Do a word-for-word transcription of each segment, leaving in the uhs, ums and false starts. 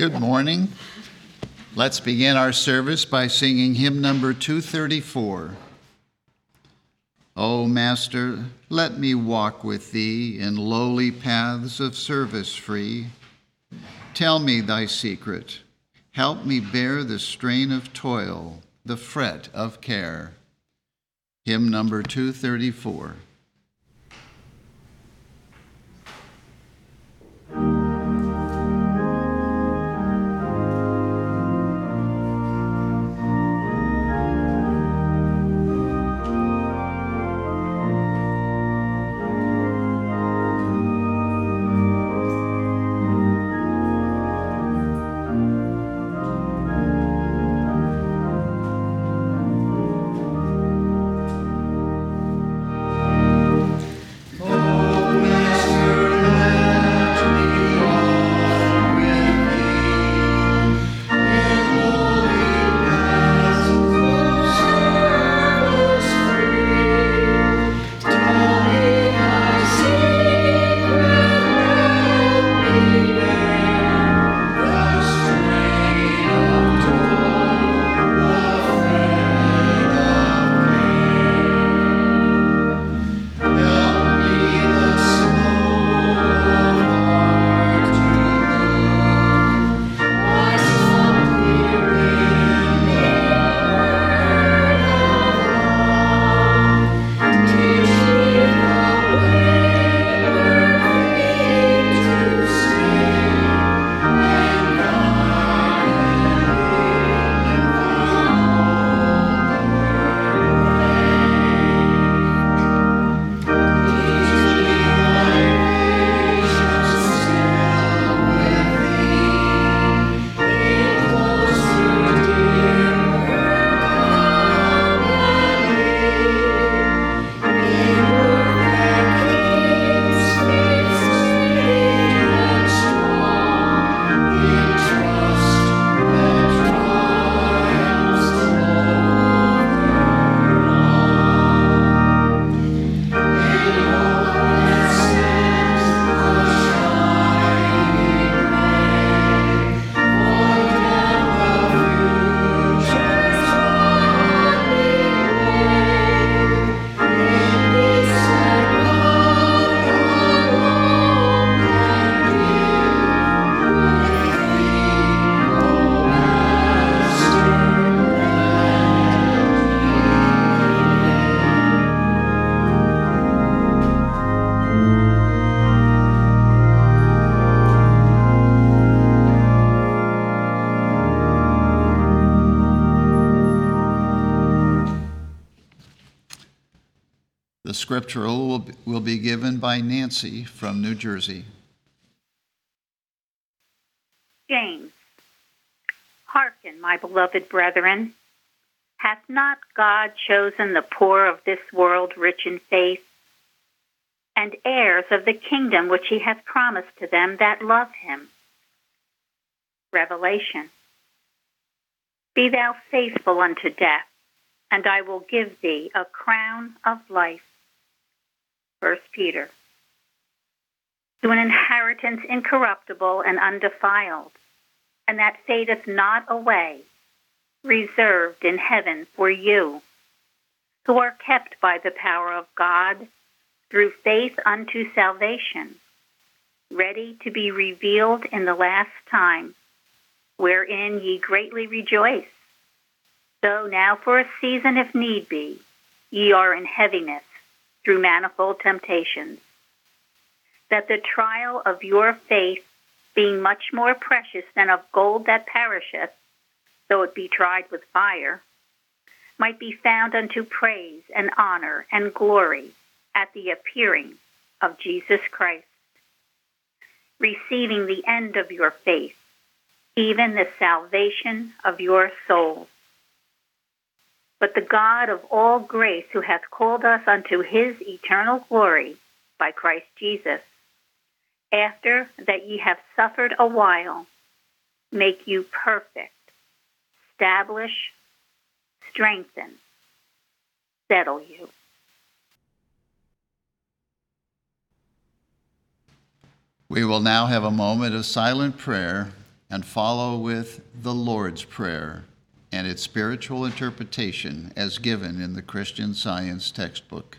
Good morning. Let's begin our service by singing hymn number two thirty-four. O Master, let me walk with Thee in lowly paths of service free. Tell me Thy secret. Help me bear the strain of toil, the fret of care. Hymn number two thirty-four. Scriptural will be, will be given by Nancy from New Jersey. James, hearken, my beloved brethren. Hath not God chosen the poor of this world rich in faith, and heirs of the kingdom which he hath promised to them that love him? Revelation. Be thou faithful unto death, and I will give thee a crown of life. First Peter. To an inheritance incorruptible and undefiled, and that fadeth not away, reserved in heaven for you, who are kept by the power of God through faith unto salvation, ready to be revealed in the last time, wherein ye greatly rejoice. Though now for a season, if need be, ye are in heaviness, through manifold temptations, that the trial of your faith, being much more precious than of gold that perisheth, though it be tried with fire, might be found unto praise and honor and glory at the appearing of Jesus Christ, receiving the end of your faith, even the salvation of your souls. But the God of all grace, who hath called us unto his eternal glory by Christ Jesus, after that ye have suffered a while, make you perfect, establish, strengthen, settle you. We will now have a moment of silent prayer and follow with the Lord's Prayer and its spiritual interpretation as given in the Christian Science textbook.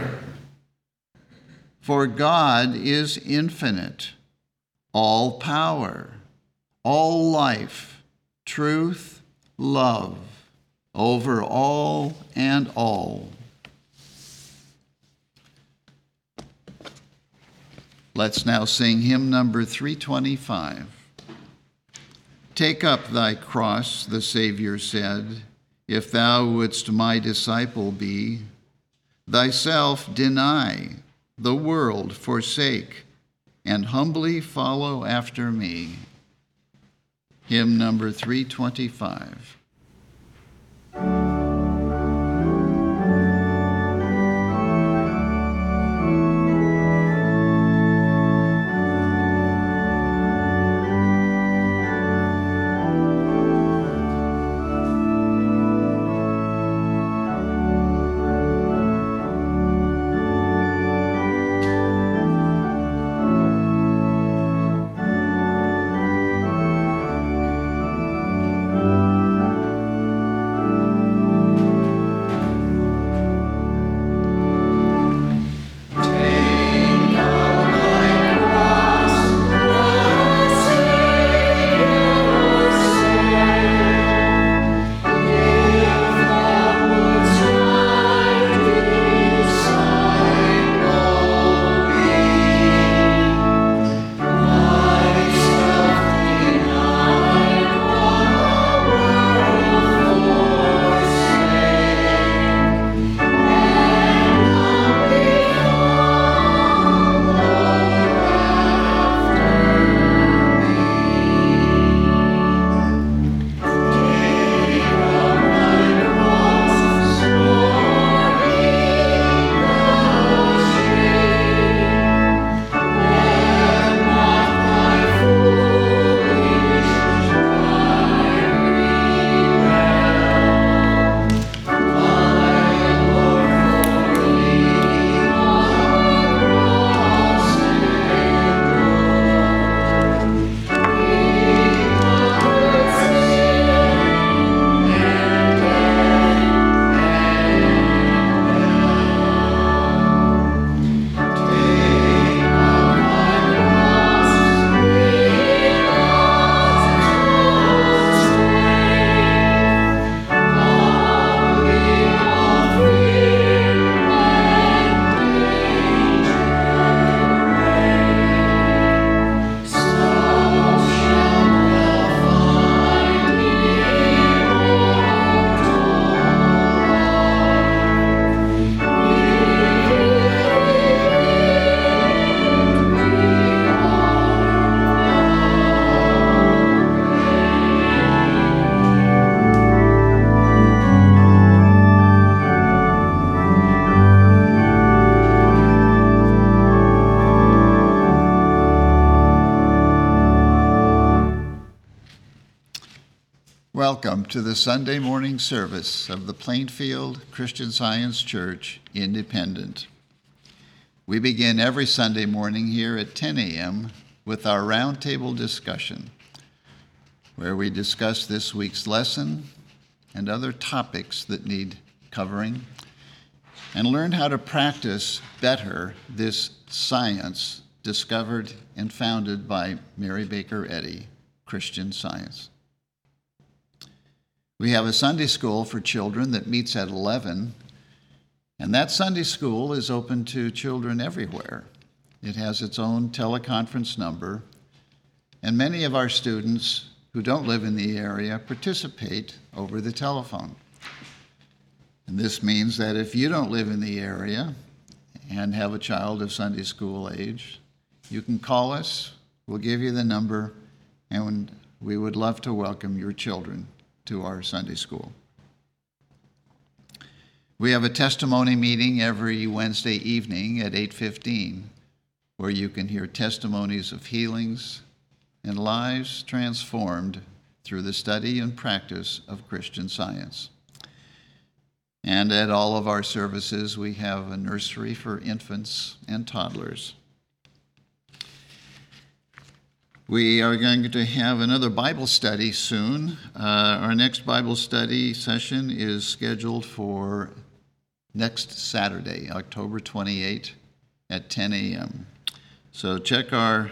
For God is infinite, all power, all life, truth, love, over all and all. Let's now sing hymn number three twenty-five. Take up thy cross, the Savior said, if thou wouldst my disciple be. Thyself deny, the world forsake, and humbly follow after me. Hymn number three twenty-five. Welcome to the Sunday morning service of the Plainfield Christian Science Church Independent. We begin every Sunday morning here at ten a.m. with our roundtable discussion, where we discuss this week's lesson and other topics that need covering, and learn how to practice better this science discovered and founded by Mary Baker Eddy, Christian Science. We have a Sunday school for children that meets at eleven, and that Sunday school is open to children everywhere. It has its own teleconference number, and many of our students who don't live in the area participate over the telephone. And this means that if you don't live in the area and have a child of Sunday school age, you can call us, we'll give you the number, and we would love to welcome your children to our Sunday school. We have a testimony meeting every Wednesday evening at eight fifteen, where you can hear testimonies of healings and lives transformed through the study and practice of Christian Science. And at all of our services, we have a nursery for infants and toddlers. We are going to have another Bible study soon. Uh, our next Bible study session is scheduled for next Saturday, October twenty-eighth at ten a.m. So check our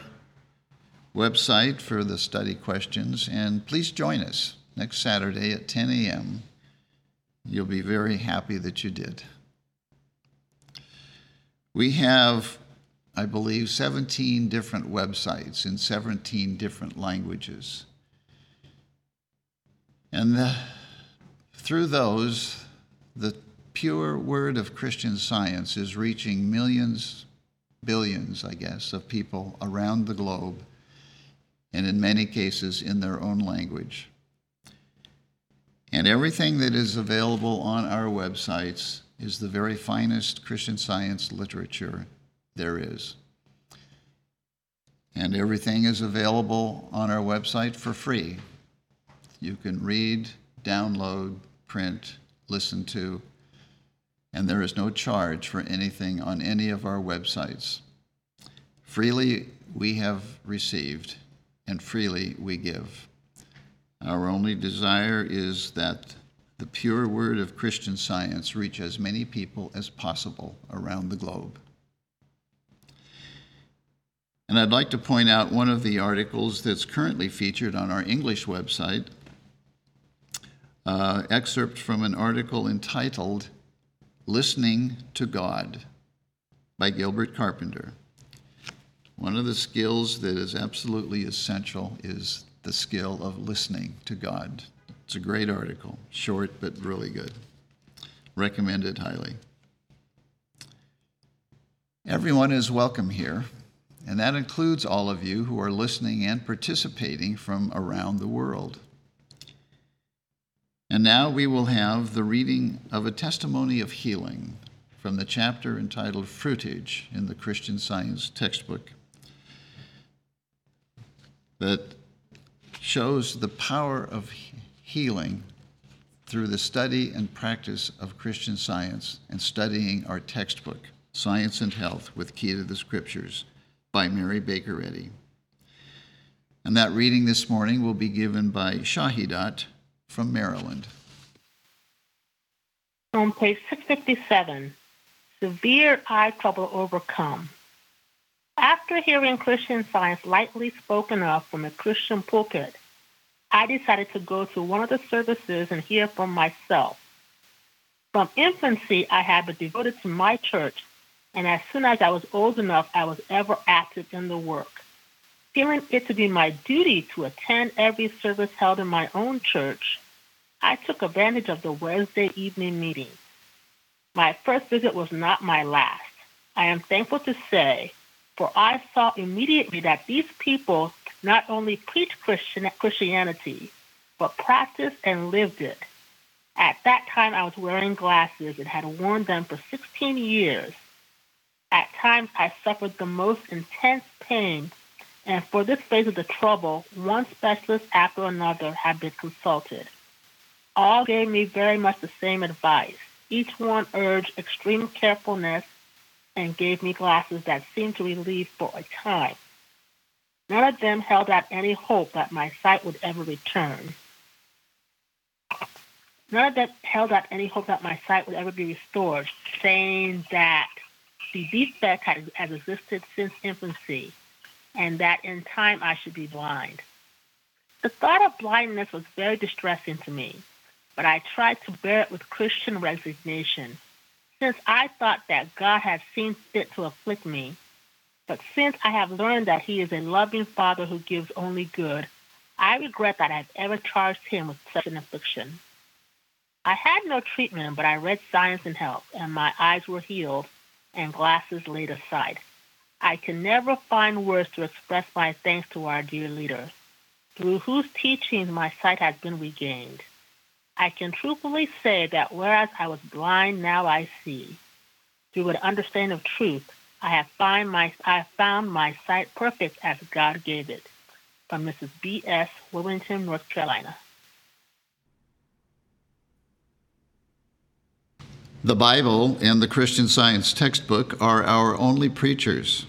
website for the study questions, and please join us next Saturday at ten a.m. You'll be very happy that you did. We have, I believe, seventeen different websites in seventeen different languages. And the, through those, the pure word of Christian Science is reaching millions, billions, I guess, of people around the globe, and in many cases in their own language. And everything that is available on our websites is the very finest Christian Science literature there is. And everything is available on our website for free. You can read, download, print, listen to, and there is no charge for anything on any of our websites. Freely we have received, and freely we give. Our only desire is that the pure word of Christian Science reach as many people as possible around the globe. And I'd like to point out one of the articles that's currently featured on our English website, uh, excerpt from an article entitled "Listening to God" by Gilbert Carpenter. One of the skills that is absolutely essential is the skill of listening to God. It's a great article, short but really good. Recommend it highly. Everyone is welcome here, and that includes all of you who are listening and participating from around the world. And now we will have the reading of a testimony of healing from the chapter entitled "Fruitage" in the Christian Science textbook, that shows the power of healing through the study and practice of Christian Science and studying our textbook, Science and Health with Key to the Scriptures, by Mary Baker Eddy. And that reading this morning will be given by Shahidat from Maryland. On page six fifty-seven, severe eye trouble overcome. After hearing Christian Science lightly spoken of from a Christian pulpit, I decided to go to one of the services and hear for myself. From infancy, I had been devoted to my church, and as soon as I was old enough, I was ever active in the work. Feeling it to be my duty to attend every service held in my own church, I took advantage of the Wednesday evening meeting. My first visit was not my last, I am thankful to say, for I saw immediately that these people not only preached Christian Christianity, but practiced and lived it. At that time, I was wearing glasses and had worn them for sixteen years. At times, I suffered the most intense pain and for this phase of the trouble, one specialist after another had been consulted. All gave me very much the same advice. Each one urged extreme carefulness and gave me glasses that seemed to relieve for a time. None of them held out any hope that my sight would ever return. None of them held out any hope that my sight would ever be restored, saying that the defect had, had existed since infancy, and that in time I should be blind. The thought of blindness was very distressing to me, but I tried to bear it with Christian resignation, since I thought that God had seen fit to afflict me. But since I have learned that He is a loving Father who gives only good, I regret that I have ever charged Him with such an affliction. I had no treatment, but I read Science and Health, and my eyes were healed and glasses laid aside. I can never find words to express my thanks to our dear leader, through whose teachings my sight has been regained. I can truthfully say that whereas I was blind, now I see. Through an understanding of truth, I have find my I found my sight perfect as God gave it. From Missus B S. Wilmington, North Carolina. The Bible and the Christian Science textbook are our only preachers.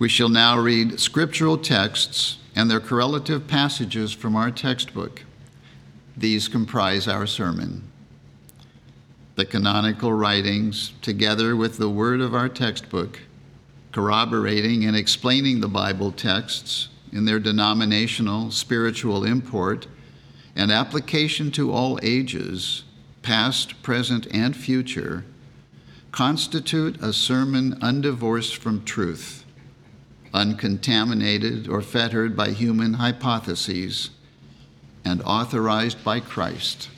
We shall now read scriptural texts and their correlative passages from our textbook. These comprise our sermon. The canonical writings, together with the word of our textbook, corroborating and explaining the Bible texts in their denominational, spiritual import and application to all ages, past, present, and future, constitute a sermon undivorced from truth, uncontaminated or fettered by human hypotheses, and authorized by Christ.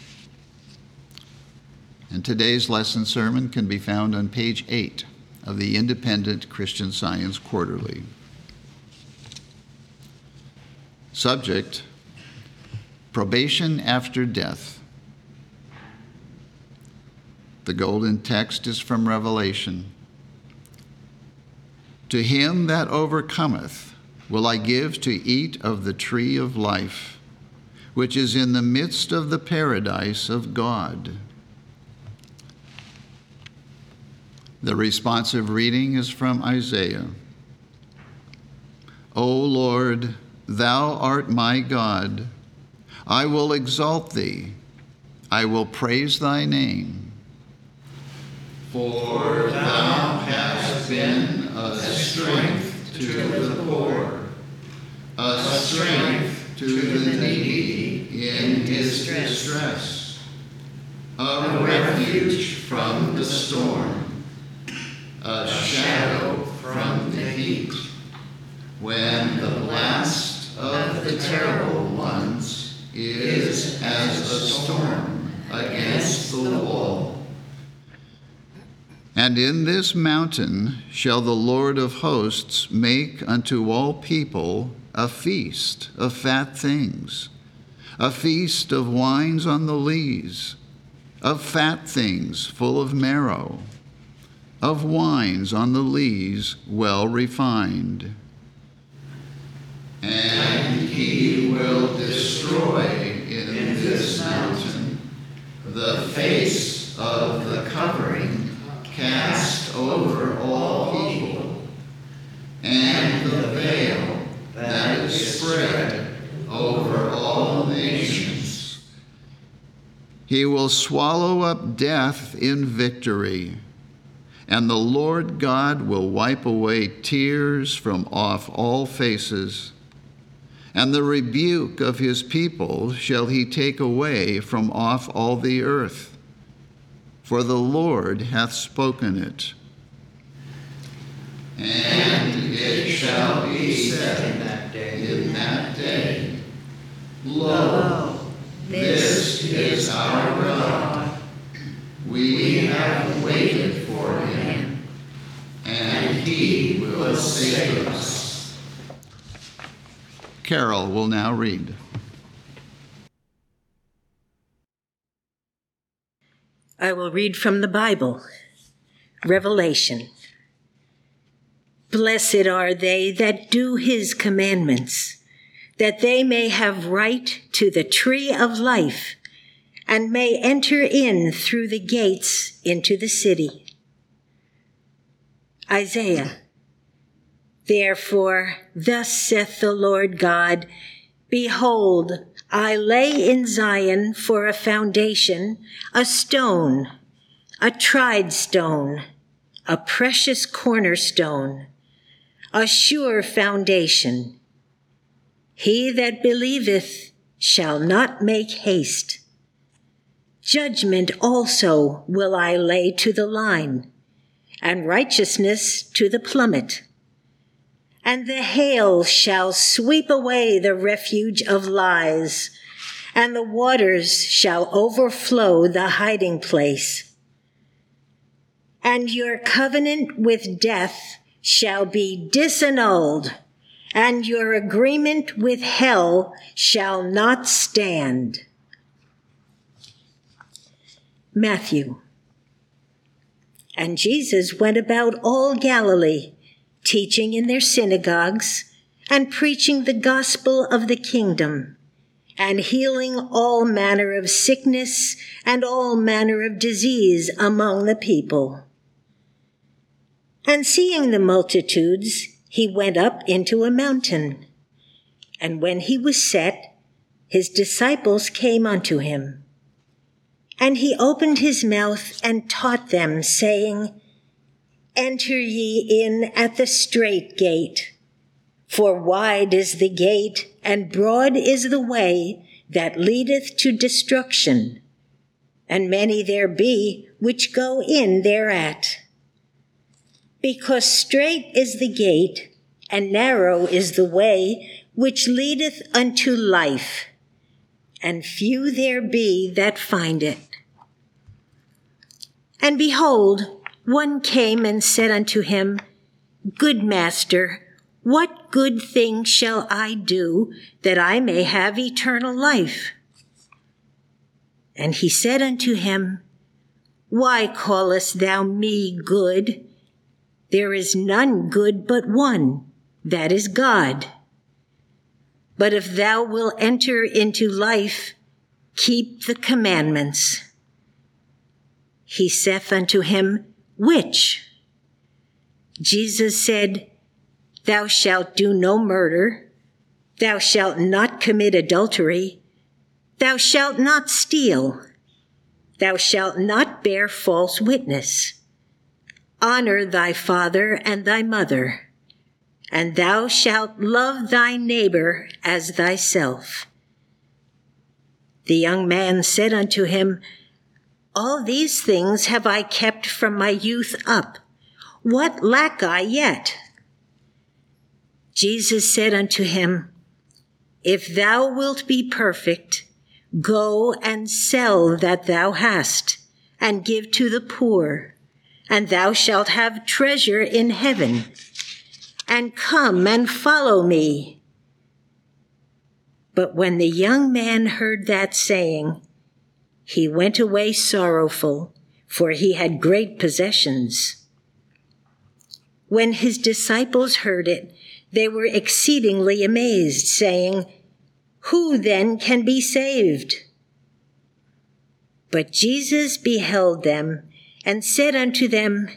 And today's lesson sermon can be found on page eight of the Independent Christian Science Quarterly. Subject: Probation After Death. The golden text is from Revelation. To him that overcometh will I give to eat of the tree of life, which is in the midst of the paradise of God. The responsive reading is from Isaiah. O Lord, thou art my God. I will exalt thee. I will praise thy name. For thou hast been a strength to the poor, a strength to the needy in his distress, a refuge from the storm, a shadow from the heat, when the blast of the terrible ones is as a storm against the wall. And in this mountain shall the Lord of hosts make unto all people a feast of fat things, a feast of wines on the lees, of fat things full of marrow, of wines on the lees well refined. And he will destroy in this mountain the face of the covering cast over all people, and the veil that is spread over all nations. He will swallow up death in victory, and the Lord God will wipe away tears from off all faces, and the rebuke of his people shall he take away from off all the earth. For the Lord hath spoken it. And it shall be said in that day, in that day, Lo, this is our God. We have waited for him, and he will save us. Carol will now read. I will read from the Bible, Revelation. Blessed are they that do his commandments, that they may have right to the tree of life and may enter in through the gates into the city. Isaiah, therefore, thus saith the Lord God, behold, I lay in Zion for a foundation, a stone, a tried stone, a precious cornerstone, a sure foundation. He that believeth shall not make haste. Judgment also will I lay to the line, and righteousness to the plummet. And the hail shall sweep away the refuge of lies, and the waters shall overflow the hiding place. And your covenant with death shall be disannulled, and your agreement with hell shall not stand. Matthew. And Jesus went about all Galilee, teaching in their synagogues and preaching the gospel of the kingdom and healing all manner of sickness and all manner of disease among the people. And seeing the multitudes, he went up into a mountain. And when he was set, his disciples came unto him. And he opened his mouth and taught them, saying, Enter ye in at the strait gate, for wide is the gate, and broad is the way that leadeth to destruction, and many there be which go in thereat. Because strait is the gate, and narrow is the way which leadeth unto life, and few there be that find it. And behold, one came and said unto him, Good master, what good thing shall I do that I may have eternal life? And he said unto him, Why callest thou me good? There is none good but one, that is God. But if thou wilt enter into life, keep the commandments. He saith unto him, Which? Jesus said, Thou shalt do no murder, thou shalt not commit adultery, thou shalt not steal, thou shalt not bear false witness, honor thy father and thy mother, and thou shalt love thy neighbor as thyself. The young man said unto him, All these things have I kept from my youth up. What lack I yet? Jesus said unto him, If thou wilt be perfect, go and sell that thou hast, and give to the poor, and thou shalt have treasure in heaven. And come and follow me. But when the young man heard that saying, he went away sorrowful, for he had great possessions. When his disciples heard it, they were exceedingly amazed, saying, Who then can be saved? But Jesus beheld them and said unto them,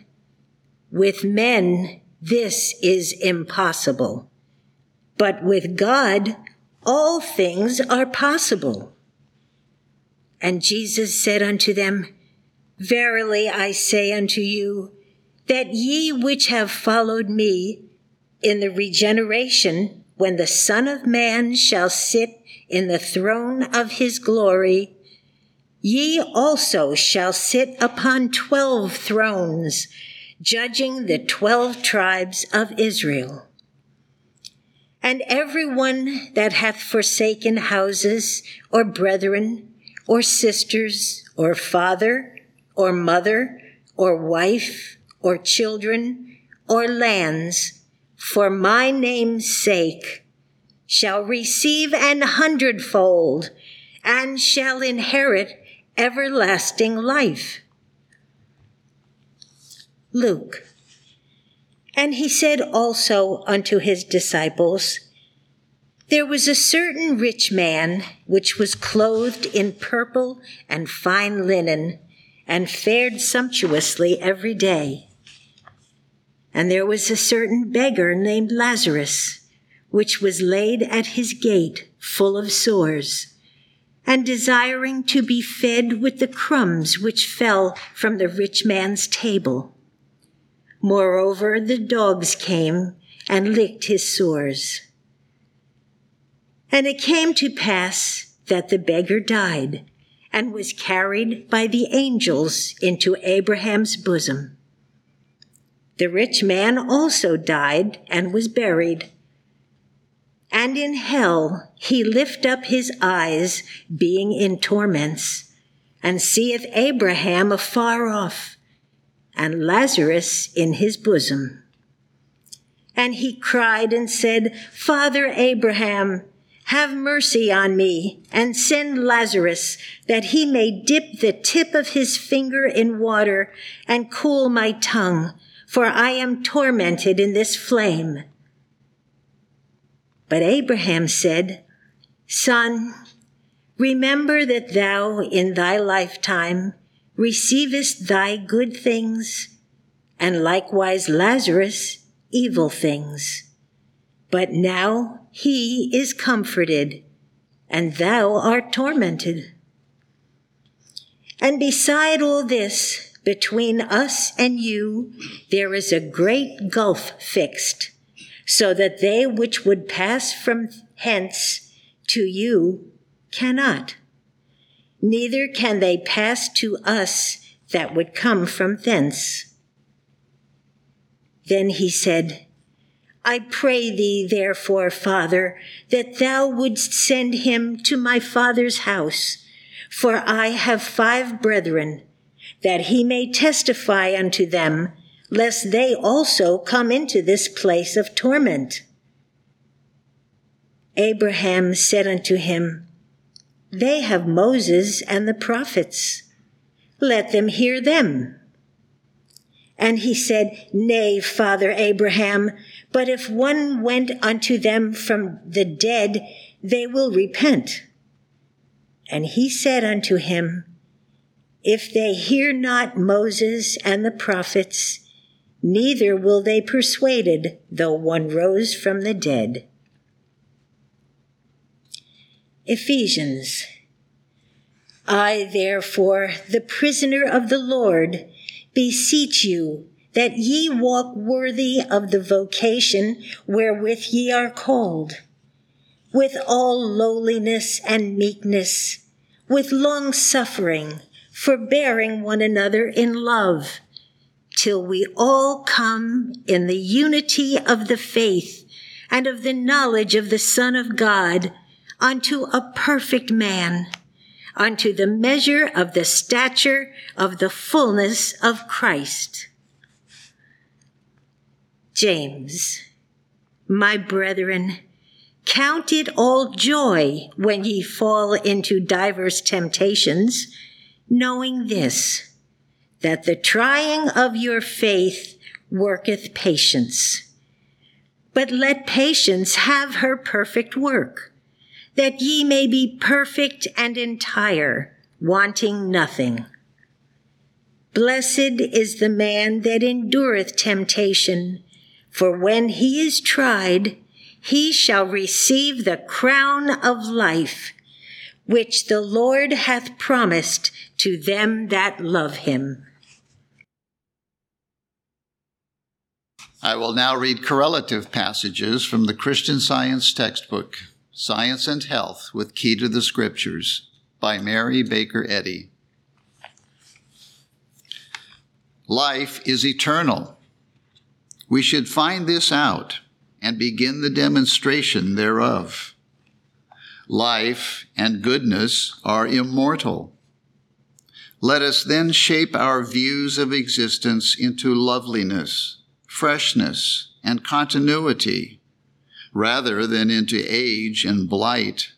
With men this is impossible, but with God all things are possible. And Jesus said unto them, Verily I say unto you, that ye which have followed me in the regeneration, when the Son of Man shall sit in the throne of his glory, ye also shall sit upon twelve thrones, judging the twelve tribes of Israel. And every one that hath forsaken houses, or brethren, or sisters, or father, or mother, or wife, or children, or lands, for my name's sake, shall receive an hundredfold, and shall inherit everlasting life. Luke. And he said also unto his disciples, There was a certain rich man which was clothed in purple and fine linen, and fared sumptuously every day. And there was a certain beggar named Lazarus, which was laid at his gate full of sores, and desiring to be fed with the crumbs which fell from the rich man's table. Moreover, the dogs came and licked his sores. And it came to pass that the beggar died, and was carried by the angels into Abraham's bosom. The rich man also died and was buried. And in hell he lift up his eyes, being in torments, and seeth Abraham afar off, and Lazarus in his bosom. And he cried and said, Father Abraham, have mercy on me, and send Lazarus, that he may dip the tip of his finger in water and cool my tongue, for I am tormented in this flame. But Abraham said, Son, remember that thou in thy lifetime receivest thy good things, and likewise Lazarus evil things. But now he is comforted, and thou art tormented. And beside all this, between us and you, there is a great gulf fixed, so that they which would pass from hence to you cannot, neither can they pass to us that would come from thence. Then he said, I pray thee, therefore, Father, that thou wouldst send him to my father's house, for I have five brethren, that he may testify unto them, lest they also come into this place of torment. Abraham said unto him, They have Moses and the prophets. Let them hear them. And he said, Nay, Father Abraham, but if one went unto them from the dead, they will repent. And he said unto him, If they hear not Moses and the prophets, neither will they be persuaded, though one rose from the dead. Ephesians. I, therefore, the prisoner of the Lord, beseech you that ye walk worthy of the vocation wherewith ye are called, with all lowliness and meekness, with long-suffering, forbearing one another in love, till we all come in the unity of the faith and of the knowledge of the Son of God unto a perfect man, unto the measure of the stature of the fullness of Christ. James, my brethren, count it all joy when ye fall into divers temptations, knowing this, that the trying of your faith worketh patience. But let patience have her perfect work, that ye may be perfect and entire, wanting nothing. Blessed is the man that endureth temptation, for when he is tried, he shall receive the crown of life, which the Lord hath promised to them that love him. I will now read correlative passages from the Christian Science textbook, Science and Health with Key to the Scriptures, by Mary Baker Eddy. Life is eternal. We should find this out and begin the demonstration thereof. Life and goodness are immortal. Let us then shape our views of existence into loveliness, freshness, and continuity, rather than into age and blight.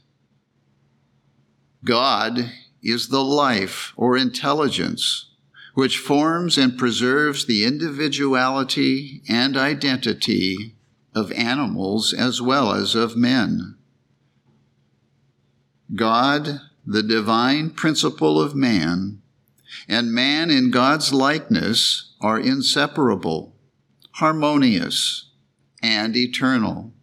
God is the life or intelligence which forms and preserves the individuality and identity of animals as well as of men. God, the divine principle of man, and man in God's likeness are inseparable, harmonious, and eternal.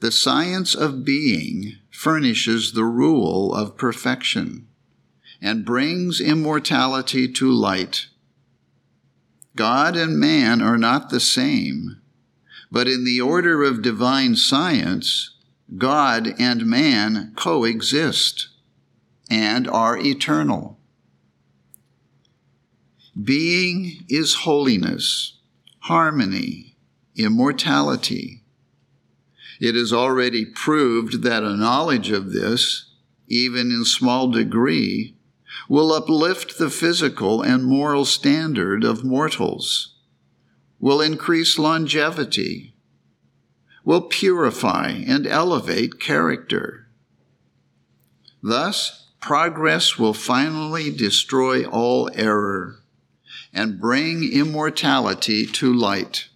The science of being furnishes the rule of perfection and brings immortality to light. God and man are not the same, but in the order of divine science, God and man coexist and are eternal. Being is holiness, harmony, immortality. It is already proved that a knowledge of this, even in small degree, will uplift the physical and moral standard of mortals, will increase longevity, will purify and elevate character. Thus, progress will finally destroy all error and bring immortality to light.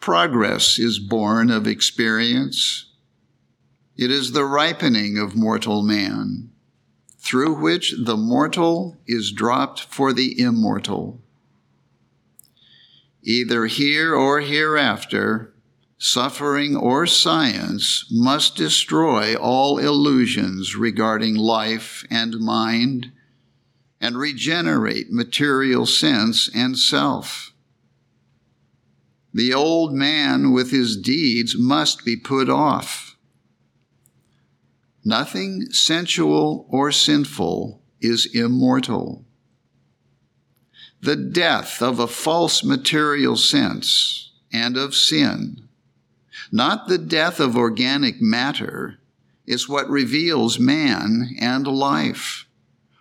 Progress is born of experience. It is the ripening of mortal man, through which the mortal is dropped for the immortal. Either here or hereafter, suffering or science must destroy all illusions regarding life and mind, and regenerate material sense and self. The old man with his deeds must be put off. Nothing sensual or sinful is immortal. The death of a false material sense and of sin, not the death of organic matter, is what reveals man and life,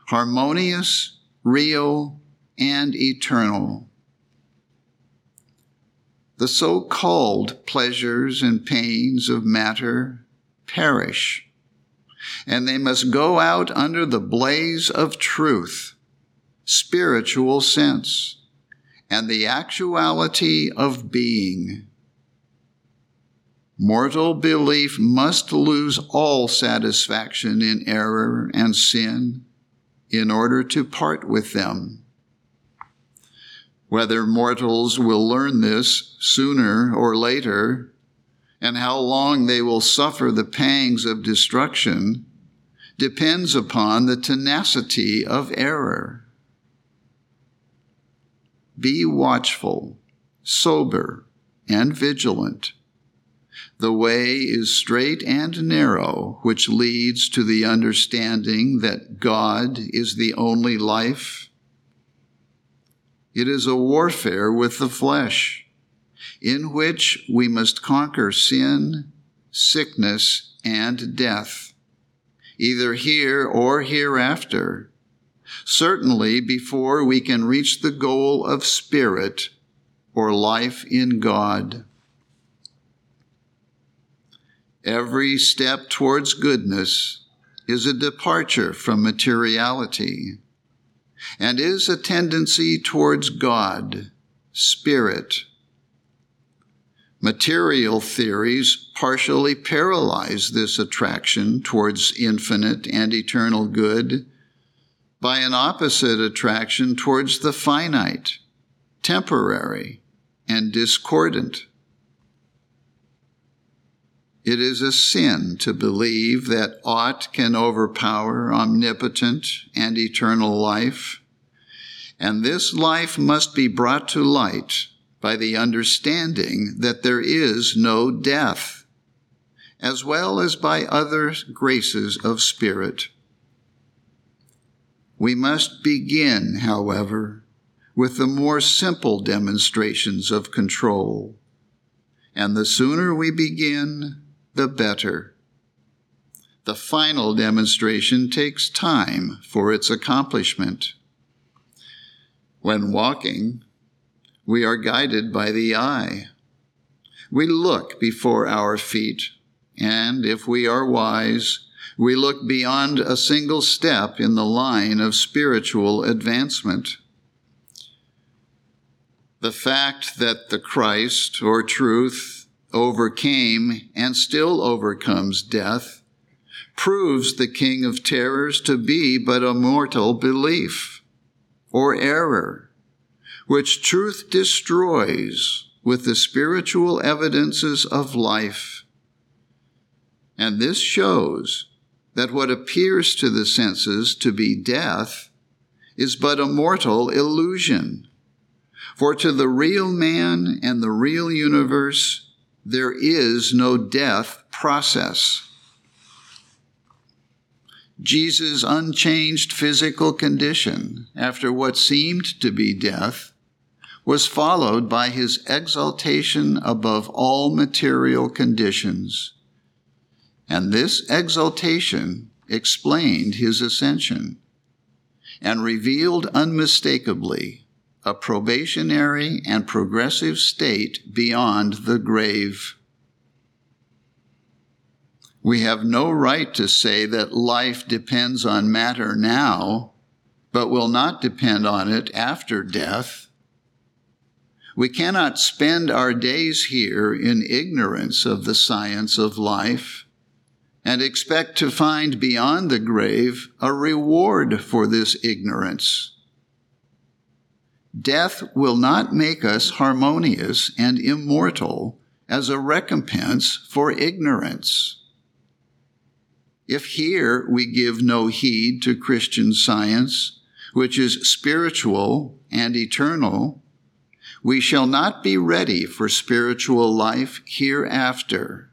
harmonious, real, and eternal. The so-called pleasures and pains of matter perish, and they must go out under the blaze of truth, spiritual sense, and the actuality of being. Mortal belief must lose all satisfaction in error and sin in order to part with them. Whether mortals will learn this sooner or later, and how long they will suffer the pangs of destruction, depends upon the tenacity of error. Be watchful, sober, and vigilant. The way is straight and narrow, which leads to the understanding that God is the only life. It is a warfare with the flesh, in which we must conquer sin, sickness, and death, either here or hereafter, certainly before we can reach the goal of spirit or life in God. Every step towards goodness is a departure from materiality and is a tendency towards God, spirit. Material theories partially paralyze this attraction towards infinite and eternal good by an opposite attraction towards the finite, temporary, and discordant. It is a sin to believe that aught can overpower omnipotent and eternal life, and this life must be brought to light by the understanding that there is no death, as well as by other graces of spirit. We must begin, however, with the more simple demonstrations of control, and the sooner we begin, the better. The final demonstration takes time for its accomplishment. When walking, we are guided by the eye. We look before our feet, and if we are wise, we look beyond a single step in the line of spiritual advancement. The fact that the Christ, or truth, overcame and still overcomes death proves the King of Terrors to be but a mortal belief or error, which truth destroys with the spiritual evidences of life. And this shows that what appears to the senses to be death is but a mortal illusion. For to the real man and the real universe, there is no death process. Jesus' unchanged physical condition after what seemed to be death was followed by his exaltation above all material conditions, and this exaltation explained his ascension and revealed unmistakably a probationary and progressive state beyond the grave. We have no right to say that life depends on matter now, but will not depend on it after death. We cannot spend our days here in ignorance of the science of life and expect to find beyond the grave a reward for this ignorance. Death will not make us harmonious and immortal as a recompense for ignorance. If here we give no heed to Christian Science, which is spiritual and eternal, we shall not be ready for spiritual life hereafter.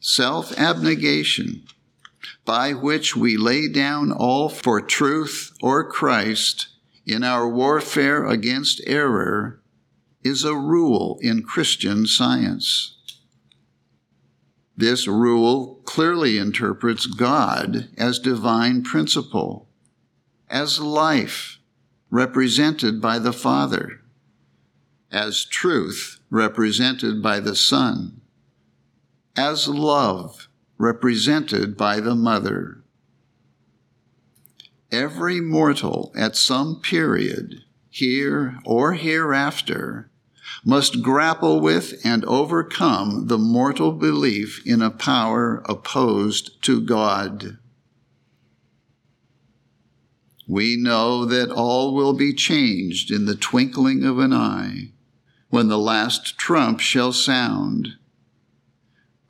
Self-abnegation, by which we lay down all for truth or Christ in our warfare against error, is a rule in Christian Science. This rule clearly interprets God as divine principle, as life, represented by the Father, as truth, represented by the Son, as love, represented by the Mother. Every mortal at some period, here or hereafter, must grapple with and overcome the mortal belief in a power opposed to God. We know that all will be changed in the twinkling of an eye, when the last trump shall sound.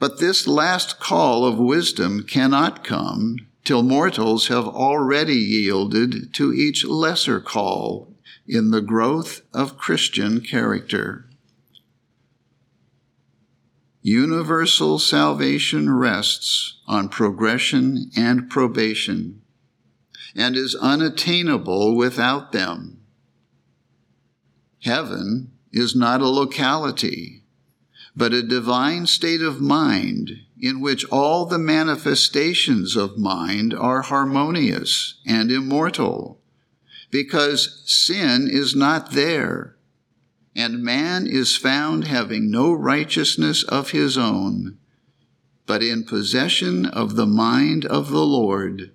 But this last call of wisdom cannot come till mortals have already yielded to each lesser call in the growth of Christian character. Universal salvation rests on progression and probation, and is unattainable without them. Heaven is not a locality, but a divine state of mind in which all the manifestations of mind are harmonious and immortal, because sin is not there, and man is found having no righteousness of his own, but in possession of the mind of the Lord,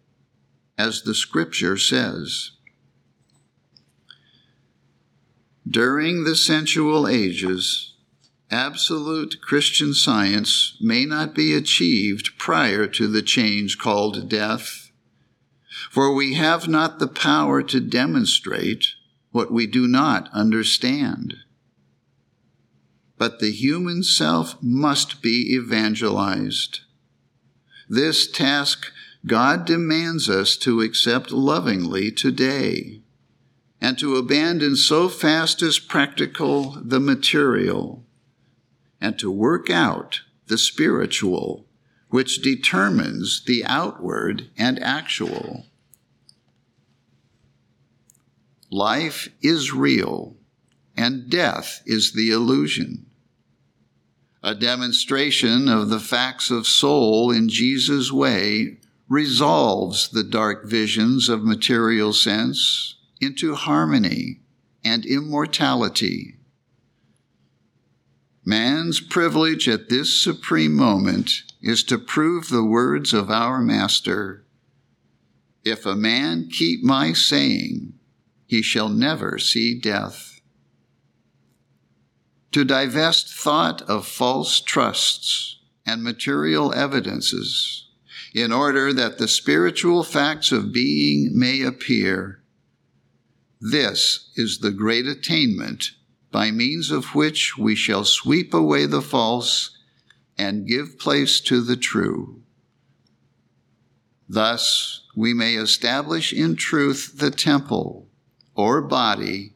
as the Scripture says. During the sensual ages, absolute Christian Science may not be achieved prior to the change called death, for we have not the power to demonstrate what we do not understand. But the human self must be evangelized. This task God demands us to accept lovingly today, and to abandon so fast as practical the material, and to work out the spiritual, which determines the outward and actual. Life is real, and death is the illusion. A demonstration of the facts of soul in Jesus' way resolves the dark visions of material sense into harmony and immortality. Man's privilege at this supreme moment is to prove the words of our Master, "If a man keep my saying, he shall never see death." To divest thought of false trusts and material evidences, in order that the spiritual facts of being may appear. This is the great attainment by means of which we shall sweep away the false and give place to the true. Thus, we may establish in truth the temple or body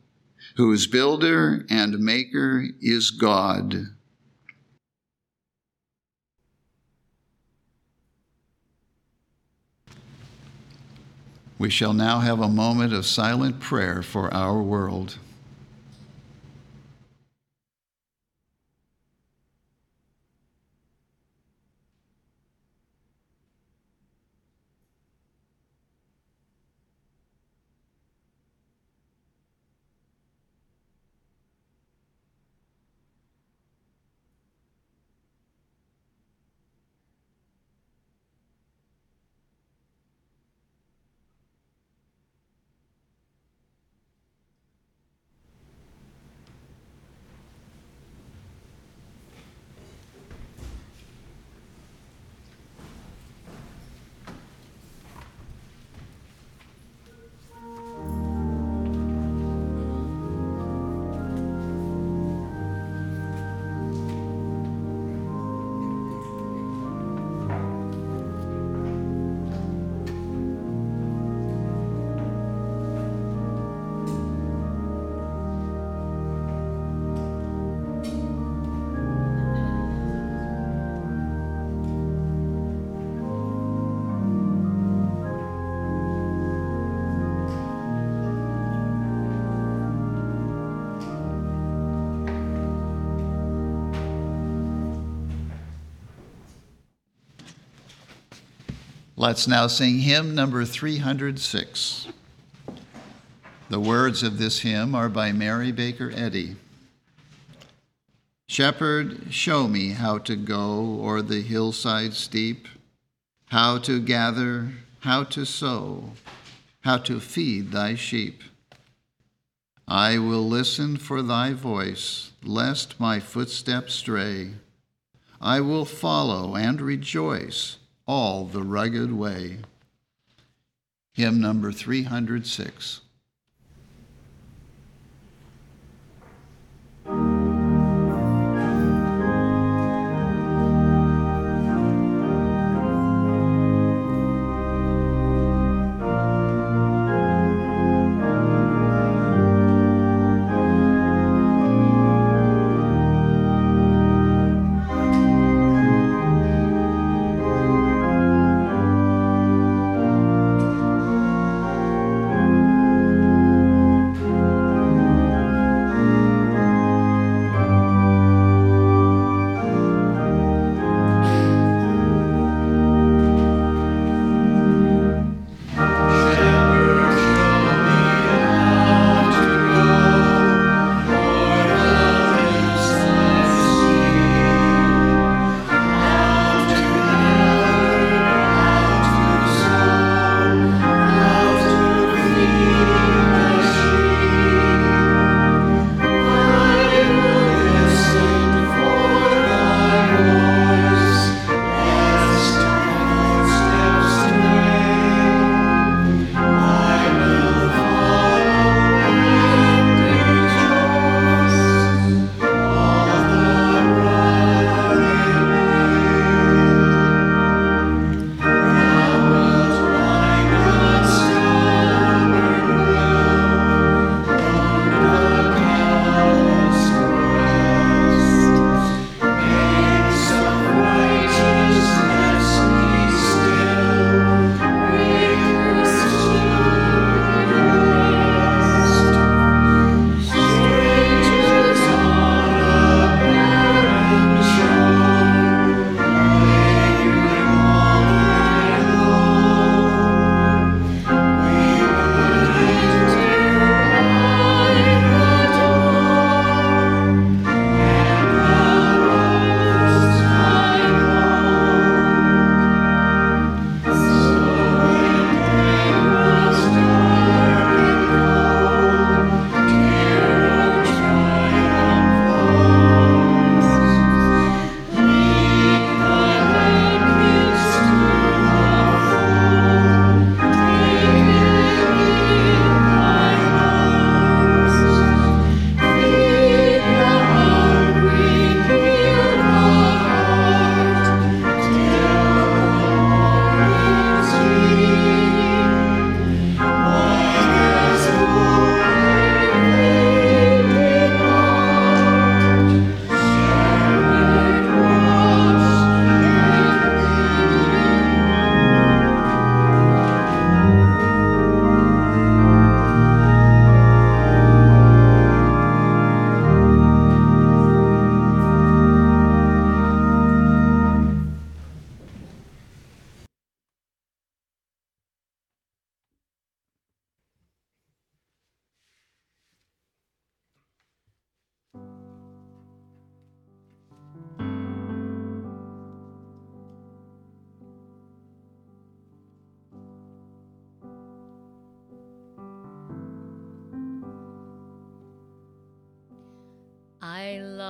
whose builder and maker is God. We shall now have a moment of silent prayer for our world. Let's now sing hymn number three hundred six. The words of this hymn are by Mary Baker Eddy. Shepherd, show me how to go o'er the hillside steep, how to gather, how to sow, how to feed thy sheep. I will listen for thy voice, lest my footsteps stray. I will follow and rejoice all the rugged way. Hymn number three hundred six.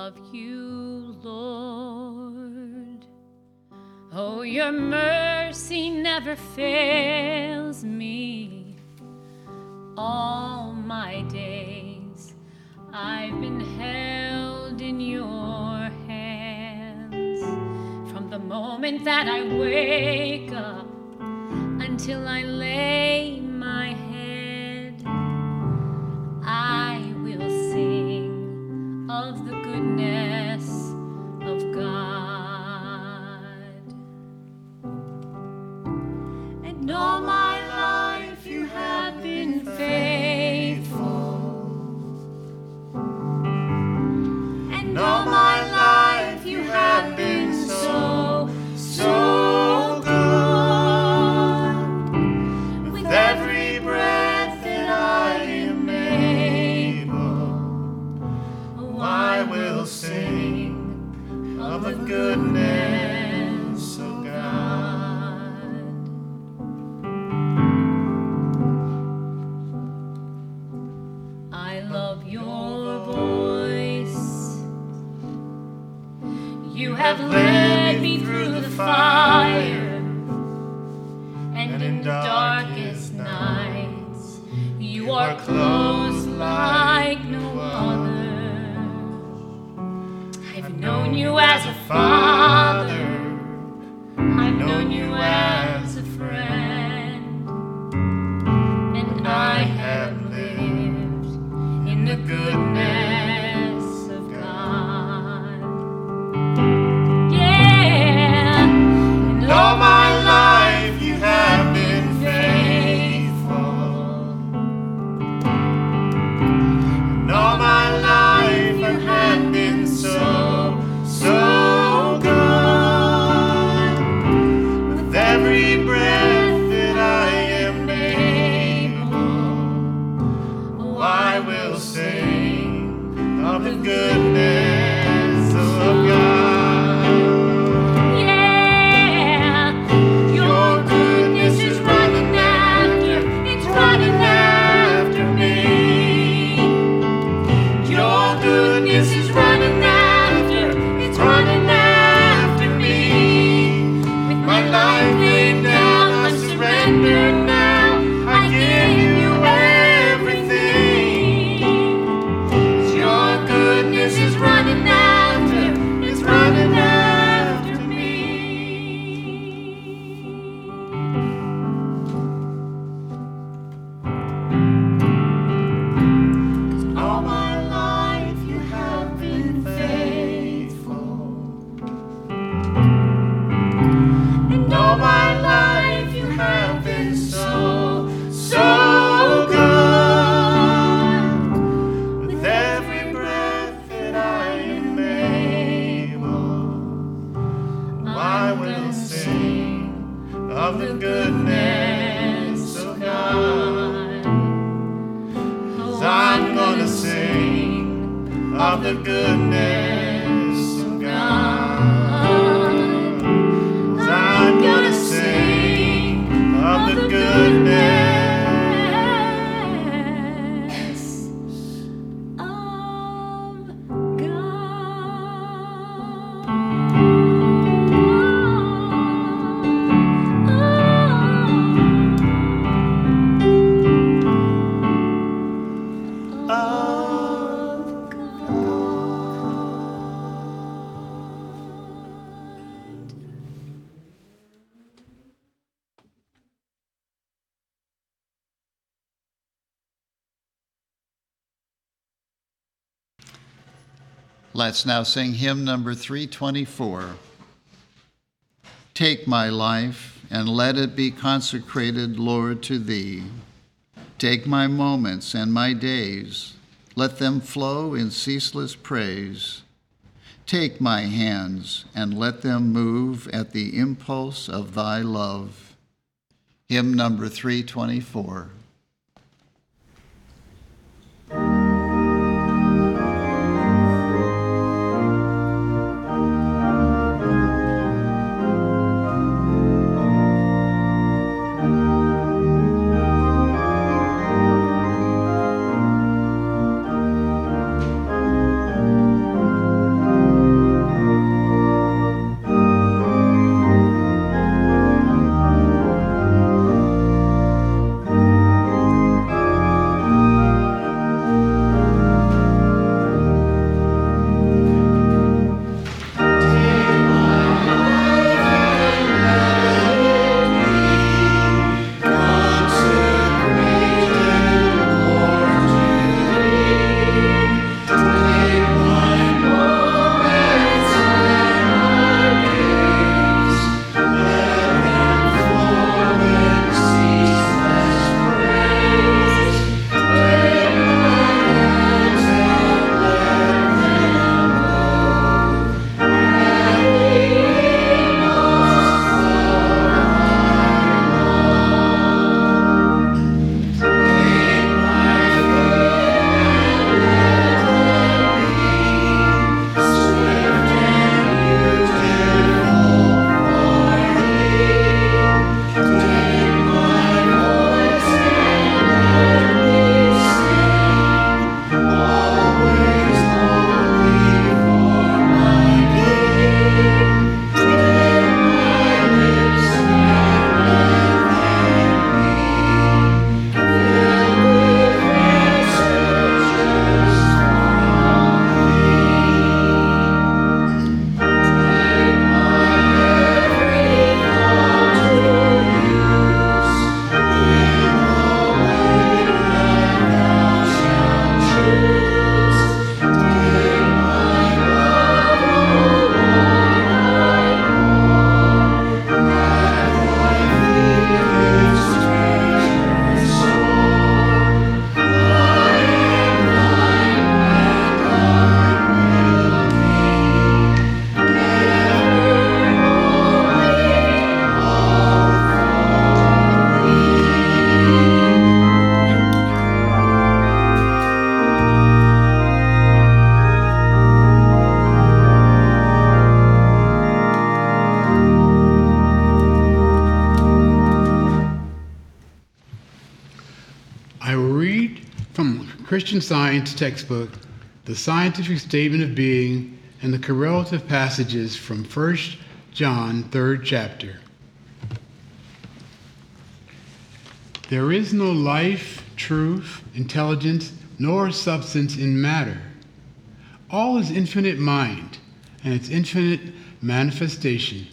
of you, Lord. Oh, your mercy never fails me. All my days I've been held in your hands. From the moment that I wake up until I lay my head, I will sing of the goodness of God. And all my life you have been faithful, and all my life you have been so, so of the goodness of God. I love your voice. You have led me through the fire, and in darkest nights you are close like no other. I've known you as a father, I've known you as a friend, and I have lived in the goodness of God. Yeah, and all my life you have been faithful, and all my life you have been so. So good, with every breath that I am able, oh, I will sing of the goodness of God. Let's now sing hymn number three twenty-four. Take my life and let it be consecrated, Lord, to thee. Take my moments and my days. Let them flow in ceaseless praise. Take my hands and let them move at the impulse of thy love. Hymn number three twenty-four. Christian Science textbook, the scientific statement of being, and the correlative passages from First John, third chapter. There is no life, truth, intelligence, nor substance in matter. All is infinite mind and its infinite manifestation,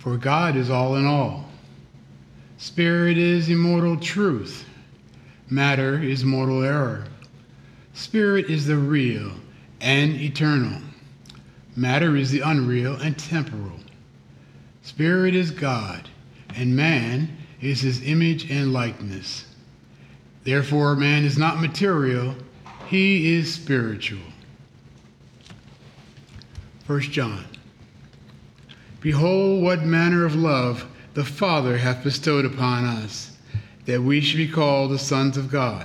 for God is all in all. Spirit is immortal truth. Matter is mortal error. Spirit is the real and eternal. Matter is the unreal and temporal. Spirit is God, and man is his image and likeness. Therefore, man is not material, he is spiritual. First John. Behold, what manner of love the Father hath bestowed upon us, that we should be called the sons of God.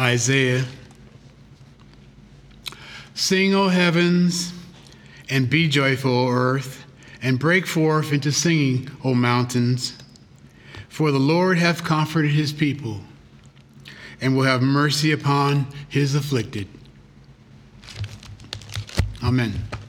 Isaiah. Sing, O heavens, and be joyful, O earth, and break forth into singing, O mountains. For the Lord hath comforted his people, and will have mercy upon his afflicted. Amen.